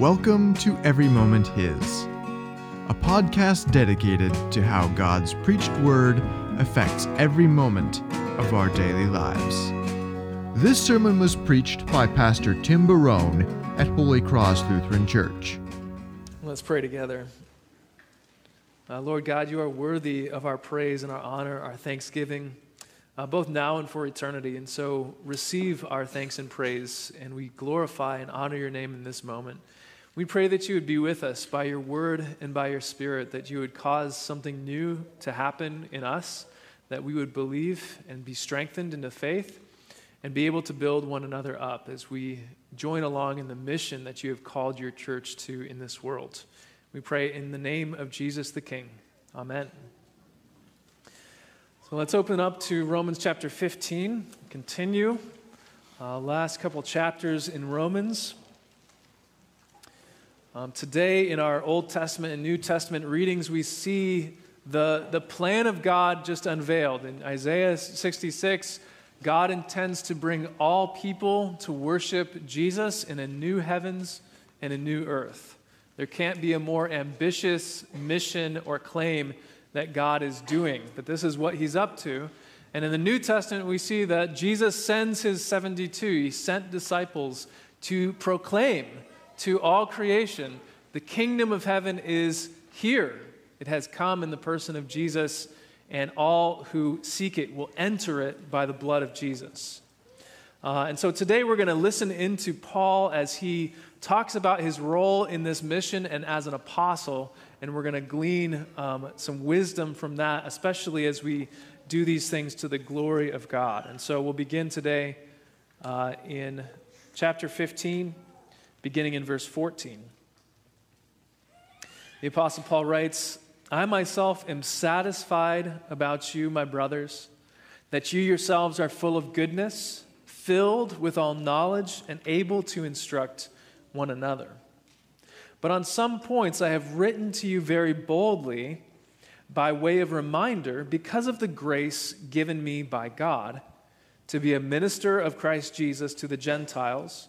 Welcome to Every Moment His, a podcast dedicated to how God's preached word affects every moment of our daily lives. This sermon was preached by Pastor Tim Barone at Holy Cross Lutheran Church. Let's pray together. Lord God, you are worthy of our praise and our honor, our thanksgiving, both now and for eternity. And so receive our thanks and praise, and we glorify and honor your name in this moment. We pray that you would be with us by your word and by your spirit, that you would cause something new to happen in us, that we would believe and be strengthened into faith and be able to build one another up as we join along in the mission that you have called your church to in this world. We pray in the name of Jesus the King. Amen. So let's open up to Romans chapter 15, continue. Last couple chapters in Romans. Today in our Old Testament and New Testament readings, we see the plan of God just unveiled. In Isaiah 66, God intends to bring all people to worship Jesus in a new heavens and a new earth. There can't be a more ambitious mission or claim that God is doing, that this is what he's up to. And in the New Testament, we see that Jesus sends his 72. He sent disciples to proclaim to all creation, the kingdom of heaven is here. It has come in the person of Jesus, and all who seek it will enter it by the blood of Jesus. And so today we're going to listen into Paul as he talks about his role in this mission and as an apostle, and we're going to glean some wisdom from that, especially as we do these things to the glory of God. And so we'll begin today in chapter 15, beginning in verse 14. The Apostle Paul writes, "I myself am satisfied about you, my brothers, that you yourselves are full of goodness, filled with all knowledge and able to instruct one another. But on some points I have written to you very boldly by way of reminder because of the grace given me by God to be a minister of Christ Jesus to the Gentiles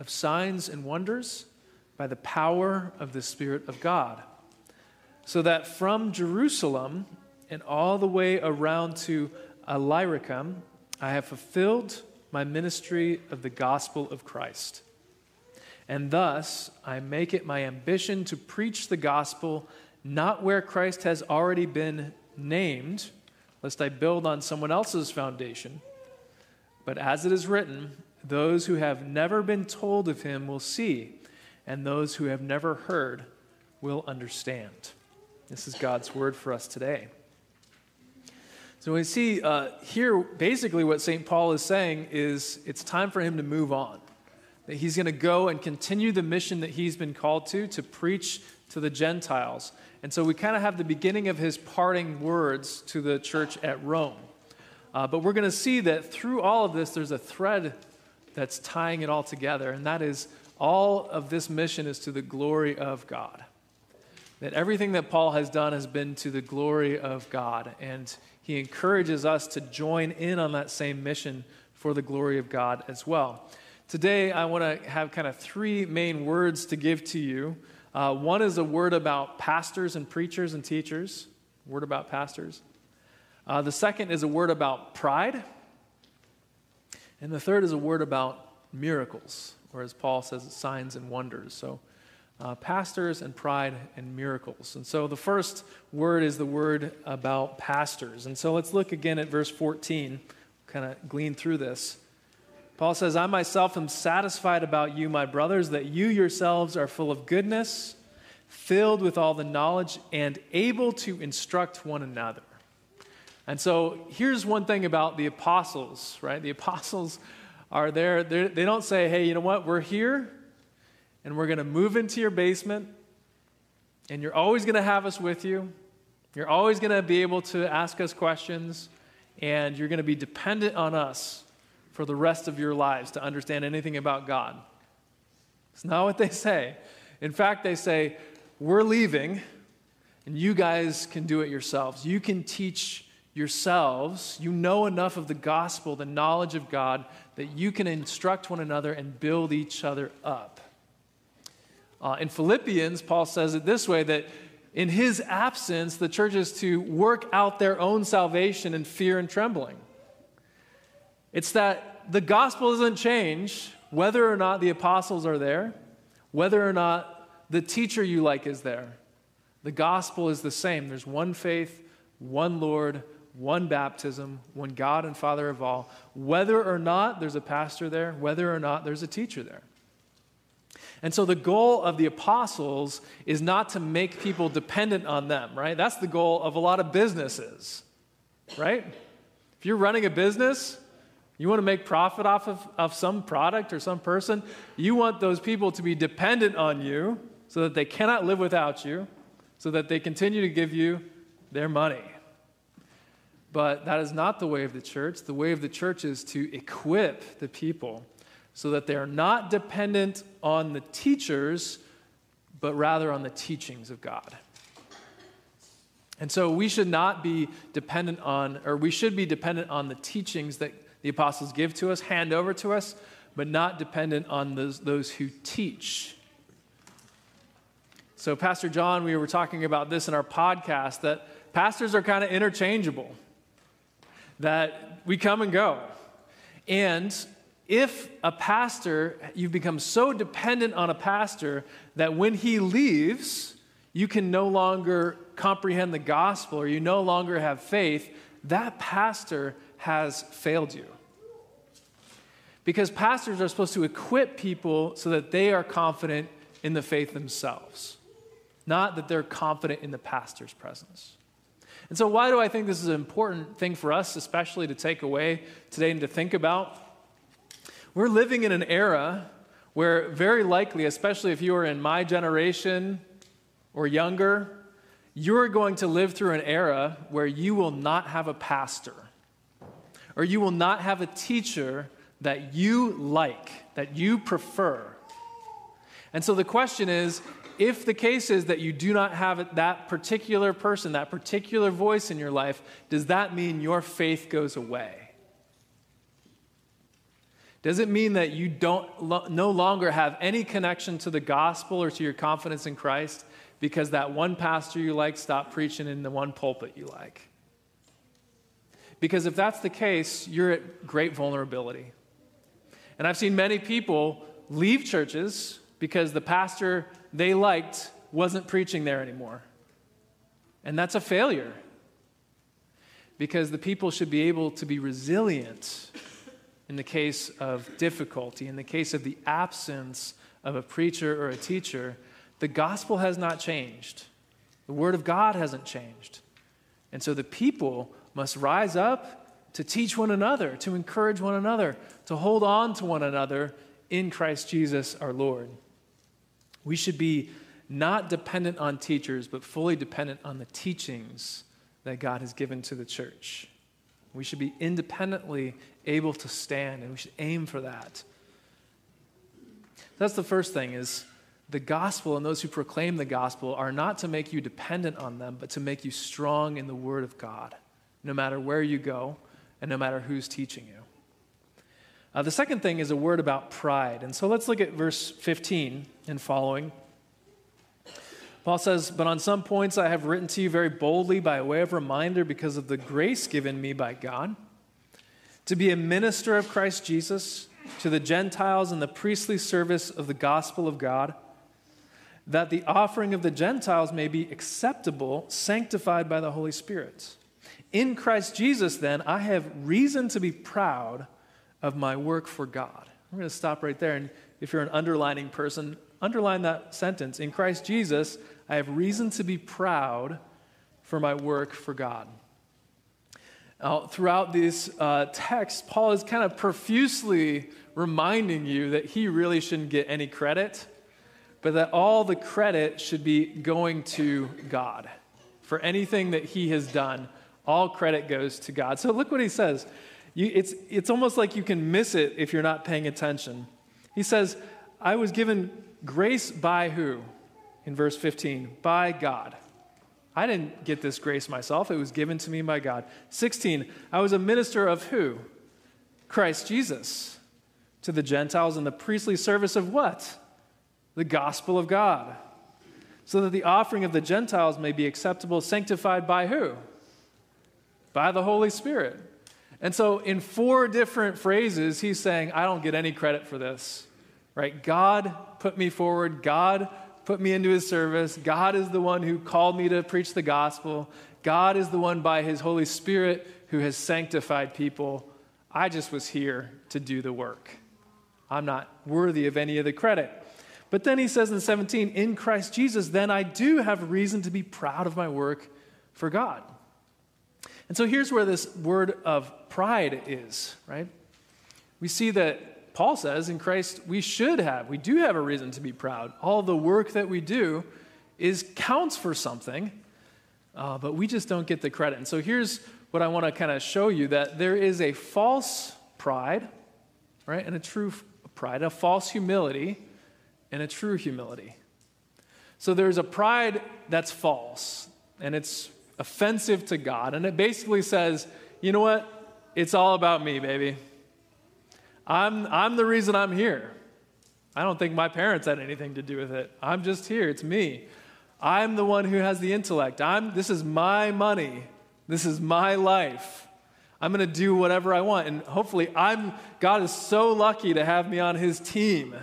of signs and wonders, by the power of the Spirit of God, so that from Jerusalem and all the way around to Illyricum, I have fulfilled my ministry of the gospel of Christ. And thus, I make it my ambition to preach the gospel not where Christ has already been named, lest I build on someone else's foundation. But as it is written, those who have never been told of him will see, and those who have never heard will understand." This is God's word for us today. So we see here basically what St. Paul is saying is it's time for him to move on. That he's going to go and continue the mission that he's been called to preach to the Gentiles. And so we kind of have the beginning of his parting words to the church at Rome. But we're going to see that through all of this, there's a thread that's tying it all together. And that is all of this mission is to the glory of God. That everything that Paul has done has been to the glory of God. And he encourages us to join in on that same mission for the glory of God as well. Today, I want to have kind of three main words to give to you. One is a word about pastors and preachers and teachers, word about pastors. The second is a word about pride. And the third is a word about miracles, or as Paul says, signs and wonders. So pastors and pride and miracles. And so the first word is the word about pastors. And so let's look again at verse 14, kind of glean through this. Paul says, "I myself am satisfied about you, my brothers, that you yourselves are full of goodness, filled with all the knowledge, and able to instruct one another." And so here's one thing about the apostles, right? The apostles are there. They don't say, "Hey, you know what? We're here. and we're going to move into your basement, and you're always going to have us with you. You're always going to be able to ask us questions, and you're going to be dependent on us for the rest of your lives to understand anything about God. It's not what they say. In fact, they say, we're leaving, and you guys can do it yourselves. You can teach yourselves. You know enough of the gospel, the knowledge of God, that you can instruct one another and build each other up. In Philippians, Paul says it this way, that in his absence, the church is to work out their own salvation in fear and trembling. It's that the gospel doesn't change whether or not the apostles are there, whether or not the teacher you like is there. The gospel is the same. There's one faith, one Lord, one baptism, one God and Father of all, whether or not there's a pastor there, whether or not there's a teacher there. And so the goal of the apostles is not to make people dependent on them, right? That's the goal of a lot of businesses, right? If you're running a business, you want to make profit off of some product or some person, you want those people to be dependent on you so that they cannot live without you, so that they continue to give you their money. But that is not the way of the church. The way of the church is to equip the people so that they are not dependent on the teachers, but rather on the teachings of God. And so we should not be dependent on, or we should be dependent on the teachings that the apostles give to us, hand over to us, but not dependent on those who teach. So Pastor John, we were talking about this in our podcast, that pastors are kind of interchangeable, that we come and go. And if a pastor, you've become so dependent on a pastor that when he leaves, you can no longer comprehend the gospel or you no longer have faith, that pastor has failed you. Because pastors are supposed to equip people so that they are confident in the faith themselves. Not that they're confident in the pastor's presence. And so why do I think this is an important thing for us, especially to take away today and to think about? We're living in an era where very likely, especially if you are in my generation or younger, you're going to live through an era where you will not have a pastor or you will not have a teacher that you like, that you prefer. And so the question is, if the case is that you do not have that particular person, that particular voice in your life, does that mean your faith goes away? Does it mean that you no longer have any connection to the gospel or to your confidence in Christ because that one pastor you like stopped preaching in the one pulpit you like? Because if that's the case, you're at great vulnerability. And I've seen many people leave churches because the pastor they liked wasn't preaching there anymore. And that's a failure. Because the people should be able to be resilient in the case of difficulty, in the case of the absence of a preacher or a teacher. The gospel has not changed. The word of God hasn't changed. And so the people must rise up to teach one another, to encourage one another, to hold on to one another in Christ Jesus our Lord. We should be not dependent on teachers, but fully dependent on the teachings that God has given to the church. We should be independently able to stand, and we should aim for that. That's the first thing, is the gospel and those who proclaim the gospel are not to make you dependent on them, but to make you strong in the word of God, no matter where you go and no matter who's teaching you. The second thing is a word about pride. And so let's look at verse 15 and following. Paul says, "But on some points I have written to you very boldly by way of reminder because of the grace given me by God, to be a minister of Christ Jesus to the Gentiles in the priestly service of the gospel of God, that the offering of the Gentiles may be acceptable, sanctified by the Holy Spirit. In Christ Jesus, then, I have reason to be proud of my work for God." We're going to stop right there. And if you're an underlining person, underline that sentence. In Christ Jesus, I have reason to be proud for my work for God. Now, throughout these texts, Paul is kind of profusely reminding you that he really shouldn't get any credit but that all the credit should be going to God. For anything that he has done, all credit goes to God. So look what he says. It's almost like you can miss it if you're not paying attention. He says, I was given grace by who? In verse 15, by God. I didn't get this grace myself. It was given to me by God. 16, I was a minister of who? Christ Jesus to the Gentiles in the priestly service of what? The gospel of God. So that the offering of the Gentiles may be acceptable, sanctified by who? By the Holy Spirit. And so in 4 different phrases, he's saying, I don't get any credit for this, right? God put me forward. God put me into his service. God is the one who called me to preach the gospel. God is the one by his Holy Spirit who has sanctified people. I just was here to do the work. I'm not worthy of any of the credit. But then he says in 17, in Christ Jesus, then I do have reason to be proud of my work for God. And so here's where this word of pride is, right? We see that Paul says in Christ we do have a reason to be proud. All the work that we do counts for something, but we just don't get the credit. And so here's what I want to kind of show you, that there is a false pride, right, and a true pride, a false humility, and a true humility. So there's a pride that's false, and it's offensive to God, and it basically says, you know what? It's all about me, baby. I'm the reason I'm here. I don't think my parents had anything to do with it. I'm just here. It's me. I'm the one who has the intellect. This is my money. This is my life. I'm going to do whatever I want, and hopefully God is so lucky to have me on his team.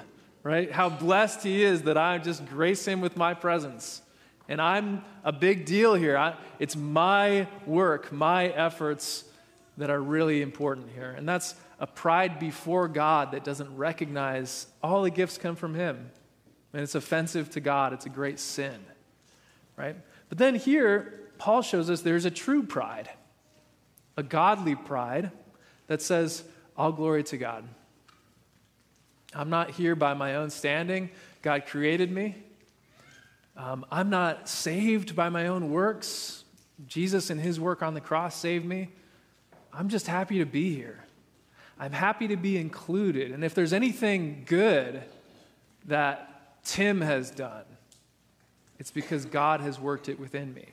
Right? How blessed he is that I just grace him with my presence. And I'm a big deal here. It's my work, my efforts that are really important here. And that's a pride before God that doesn't recognize all the gifts come from him. And it's offensive to God. It's a great sin, right? But then here, Paul shows us there's a true pride, a godly pride that says, all glory to God. I'm not here by my own standing. God created me. I'm not saved by my own works. Jesus and his work on the cross saved me. I'm just happy to be here. I'm happy to be included. And if there's anything good that Tim has done, it's because God has worked it within me.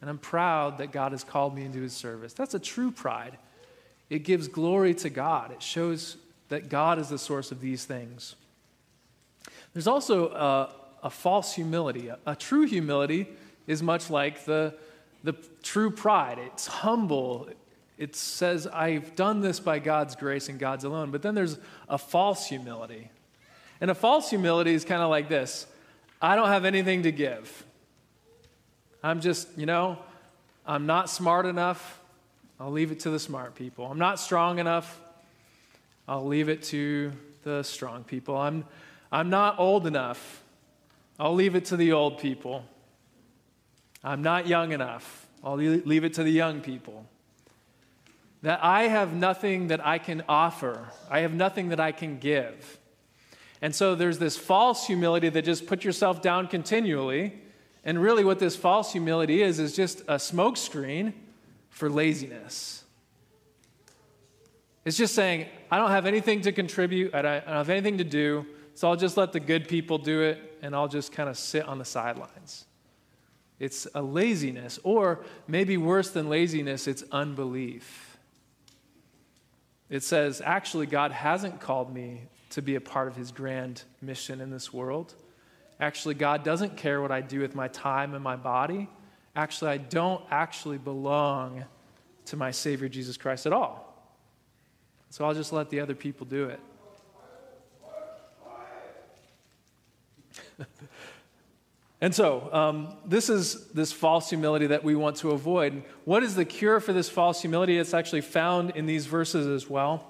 And I'm proud that God has called me into his service. That's a true pride. It gives glory to God. It shows that God is the source of these things. There's also a false humility. A true humility is much like the true pride. It's humble. It says, I've done this by God's grace and God's alone. But then there's a false humility. And a false humility is kind of like this. I don't have anything to give. I'm just, I'm not smart enough. I'll leave it to the smart people. I'm not strong enough. I'll leave it to the strong people. I'm not old enough. I'll leave it to the old people. I'm not young enough. I'll leave it to the young people. That I have nothing that I can offer. I have nothing that I can give. And so there's this false humility that just put yourself down continually. And really what this false humility is just a smokescreen for laziness. It's just saying, I don't have anything to contribute, I don't have anything to do, so I'll just let the good people do it, and I'll just kind of sit on the sidelines. It's a laziness, or maybe worse than laziness, it's unbelief. It says, actually, God hasn't called me to be a part of his grand mission in this world. Actually, God doesn't care what I do with my time and my body. Actually, I don't actually belong to my Savior Jesus Christ at all. So I'll just let the other people do it. And so this is this false humility that we want to avoid. What is the cure for this false humility? It's actually found in these verses as well,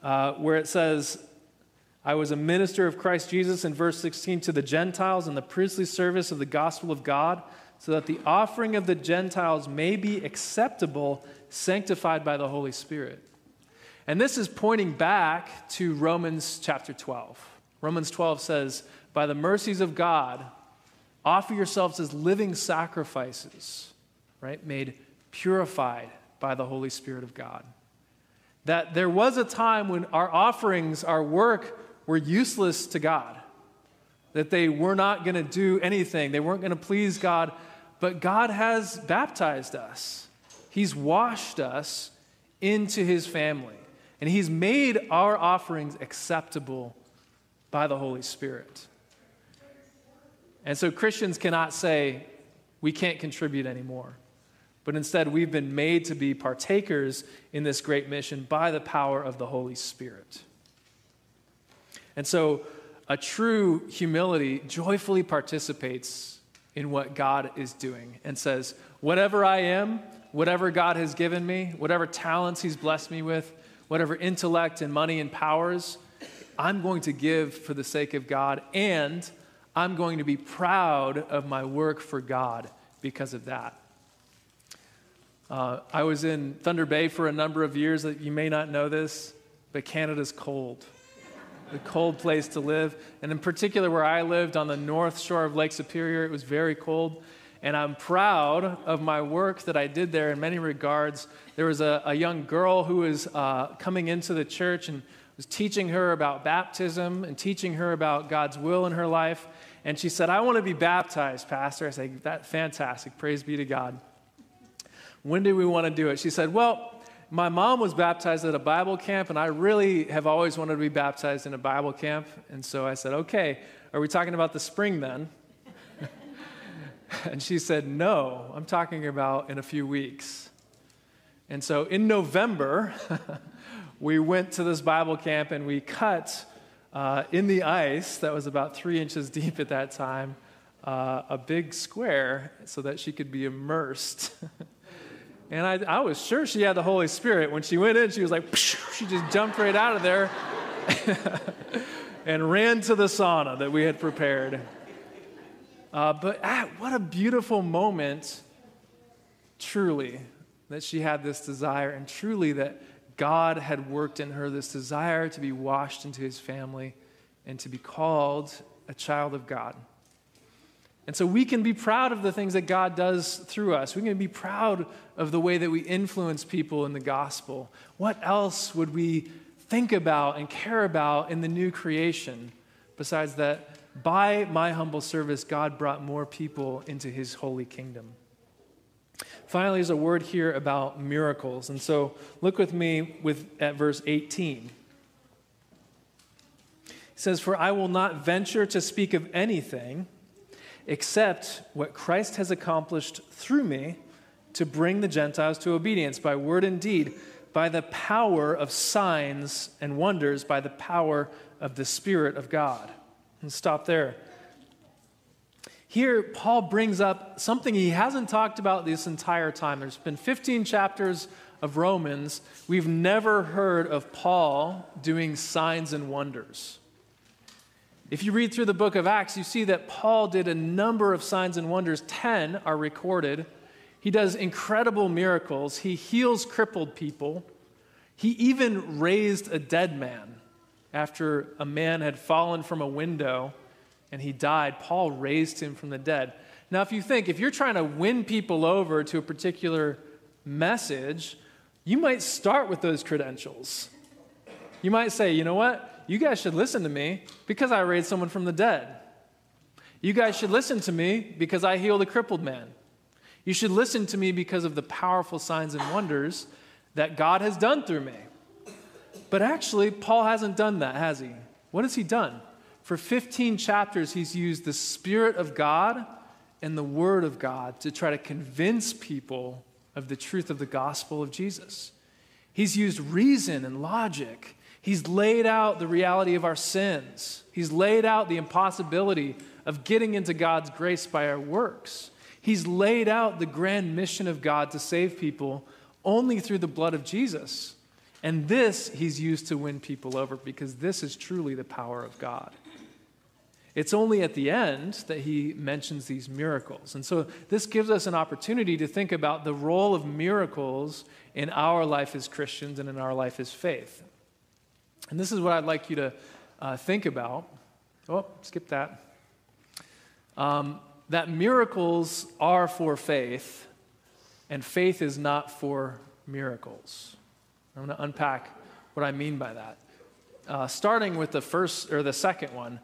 where it says, I was a minister of Christ Jesus in verse 16 to the Gentiles in the priestly service of the gospel of God, so that the offering of the Gentiles may be acceptable, sanctified by the Holy Spirit. And this is pointing back to Romans chapter 12. Romans 12 says, by the mercies of God, offer yourselves as living sacrifices, right? Made purified by the Holy Spirit of God. That there was a time when our offerings, our work, were useless to God. That they were not going to do anything. They weren't going to please God. But God has baptized us. He's washed us into his family. And he's made our offerings acceptable by the Holy Spirit. And so Christians cannot say, we can't contribute anymore. But instead, we've been made to be partakers in this great mission by the power of the Holy Spirit. And so a true humility joyfully participates in what God is doing and says, whatever I am, whatever God has given me, whatever talents he's blessed me with, whatever intellect and money and powers, I'm going to give for the sake of God, and I'm going to be proud of my work for God because of that. I was in Thunder Bay for a number of years. You may not know this, but Canada's cold. A cold place to live. And in particular, where I lived on the north shore of Lake Superior, it was very cold. And I'm proud of my work that I did there in many regards. There was a young girl who was coming into the church, and was teaching her about baptism and teaching her about God's will in her life. And she said, I want to be baptized, Pastor. I said, that's fantastic. Praise be to God. When do we want to do it? She said, well, my mom was baptized at a Bible camp, and I really have always wanted to be baptized in a Bible camp. And so I said, okay, are we talking about the spring then? And she said, no, I'm talking about in a few weeks. And so in November, we went to this Bible camp, and we cut in the ice that was about 3 inches deep at that time, a big square so that she could be immersed. And I was sure she had the Holy Spirit. When she went in, she was like, she just jumped right out of there and ran to the sauna that we had prepared. But what a beautiful moment, truly, that she had this desire, and truly that God had worked in her this desire to be washed into his family and to be called a child of God. And so we can be proud of the things that God does through us. We can be proud of the way that we influence people in the gospel. What else would we think about and care about in the new creation besides that by my humble service, God brought more people into his holy kingdom? Finally, there's a word here about miracles. And so look with me at verse 18. It says, for I will not venture to speak of anything except what Christ has accomplished through me to bring the Gentiles to obedience by word and deed, by the power of signs and wonders, by the power of the Spirit of God. And stop there. Here, Paul brings up something he hasn't talked about this entire time. There's been 15 chapters of Romans. We've never heard of Paul doing signs and wonders. If you read through the book of Acts, you see that Paul did a number of signs and wonders. 10 are recorded. He does incredible miracles. He heals crippled people. He even raised a dead man after a man had fallen from a window and he died. Paul raised him from the dead. Now, if you're trying to win people over to a particular message, you might start with those credentials. You might say, you know what? You guys should listen to me because I raised someone from the dead. You guys should listen to me because I healed a crippled man. You should listen to me because of the powerful signs and wonders that God has done through me. But actually, Paul hasn't done that, has he? What has he done? For 15 chapters, he's used the Spirit of God and the Word of God to try to convince people of the truth of the gospel of Jesus. He's used reason and logic. He's laid out the reality of our sins. He's laid out the impossibility of getting into God's grace by our works. He's laid out the grand mission of God to save people only through the blood of Jesus. And this he's used to win people over because this is truly the power of God. It's only at the end that he mentions these miracles. And so this gives us an opportunity to think about the role of miracles in our life as Christians and in our life as faith. And this is what I'd like you to think about. Oh, skip that. that miracles are for faith, and faith is not for miracles. I'm going to unpack what I mean by that. Starting with the first or the second one,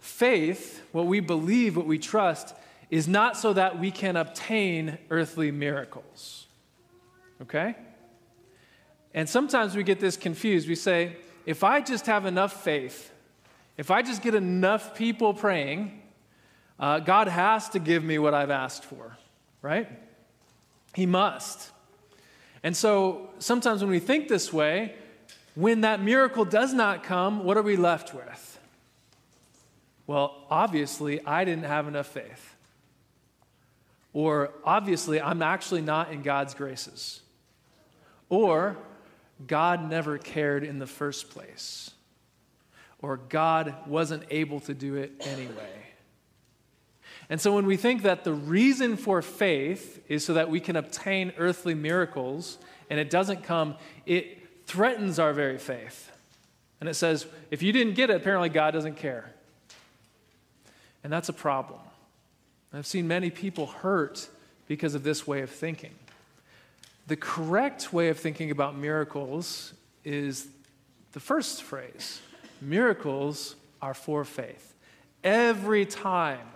faith, what we believe, what we trust, is not so that we can obtain earthly miracles. Okay? And sometimes we get this confused. We say, if I just have enough faith, if I just get enough people praying, God has to give me what I've asked for, right? He must. And so sometimes when we think this way, when that miracle does not come, what are we left with? Well, obviously, I didn't have enough faith. Or, obviously, I'm actually not in God's graces. Or, God never cared in the first place. Or, God wasn't able to do it anyway. And so when we think that the reason for faith is so that we can obtain earthly miracles, and it doesn't come, it threatens our very faith. And it says, if you didn't get it, apparently God doesn't care. And that's a problem. I've seen many people hurt because of this way of thinking. The correct way of thinking about miracles is the first phrase. Miracles are for faith. Every time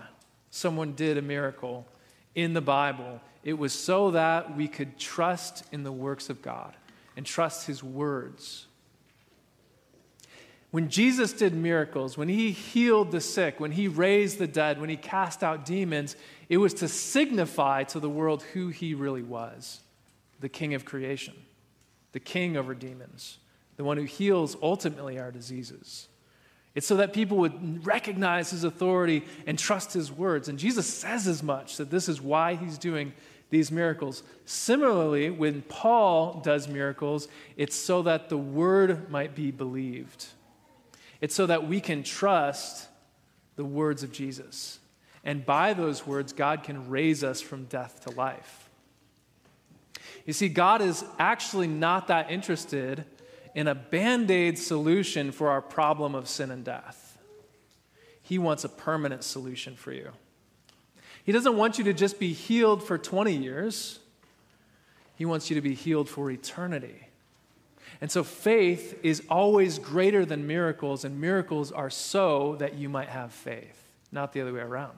someone did a miracle in the Bible, it was so that we could trust in the works of God and trust his words. When Jesus did miracles, when he healed the sick, when he raised the dead, when he cast out demons, it was to signify to the world who he really was, the king of creation, the king over demons, the one who heals ultimately our diseases. It's so that people would recognize his authority and trust his words. And Jesus says as much, that this is why he's doing these miracles. Similarly, when Paul does miracles, it's so that the word might be believed. It's so that we can trust the words of Jesus. And by those words, God can raise us from death to life. You see, God is actually not that interested in a band-aid solution for our problem of sin and death. He wants a permanent solution for you. He doesn't want you to just be healed for 20 years. He wants you to be healed for eternity. And so faith is always greater than miracles, and miracles are so that you might have faith, not the other way around.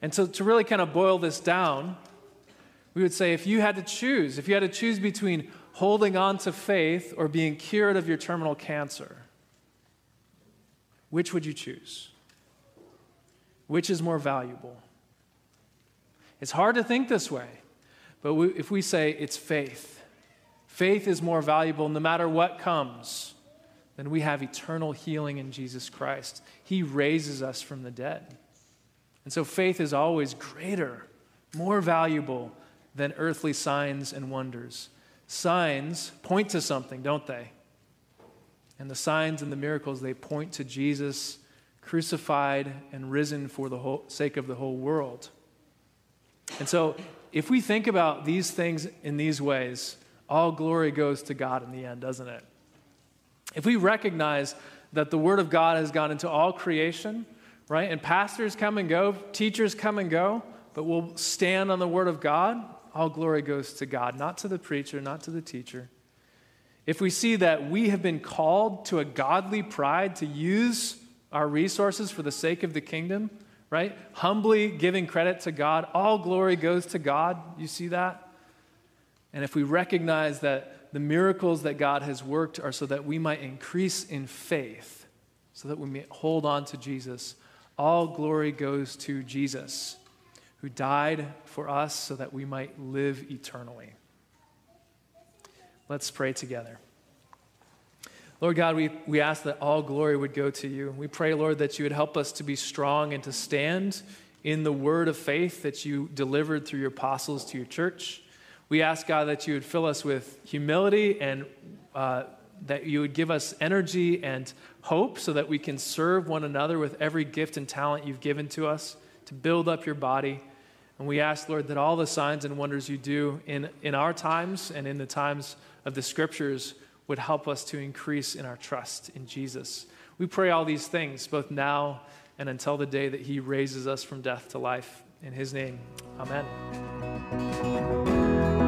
And so to really kind of boil this down, we would say if you had to choose between holding on to faith or being cured of your terminal cancer, which would you choose? Which is more valuable? It's hard to think this way, but if we say it's faith, faith is more valuable no matter what comes, then we have eternal healing in Jesus Christ. He raises us from the dead. And so faith is always greater, more valuable than earthly signs and wonders. Signs point to something, don't they? And the signs and the miracles, they point to Jesus crucified and risen for the sake of the whole world. And so if we think about these things in these ways, all glory goes to God in the end, doesn't it? If we recognize that the Word of God has gone into all creation, right? And pastors come and go, teachers come and go, but we'll stand on the Word of God, all glory goes to God, not to the preacher, not to the teacher. If we see that we have been called to a godly pride to use our resources for the sake of the kingdom, right? Humbly giving credit to God, all glory goes to God. You see that? And if we recognize that the miracles that God has worked are so that we might increase in faith, so that we may hold on to Jesus, all glory goes to Jesus, who died for us so that we might live eternally. Let's pray together. Lord God, we ask that all glory would go to you. We pray, Lord, that you would help us to be strong and to stand in the word of faith that you delivered through your apostles to your church. We ask, God, that you would fill us with humility and that you would give us energy and hope so that we can serve one another with every gift and talent you've given to us to build up your body. And we ask, Lord, that all the signs and wonders you do in our times and in the times of the scriptures would help us to increase in our trust in Jesus. We pray all these things, both now and until the day that he raises us from death to life. In his name, amen.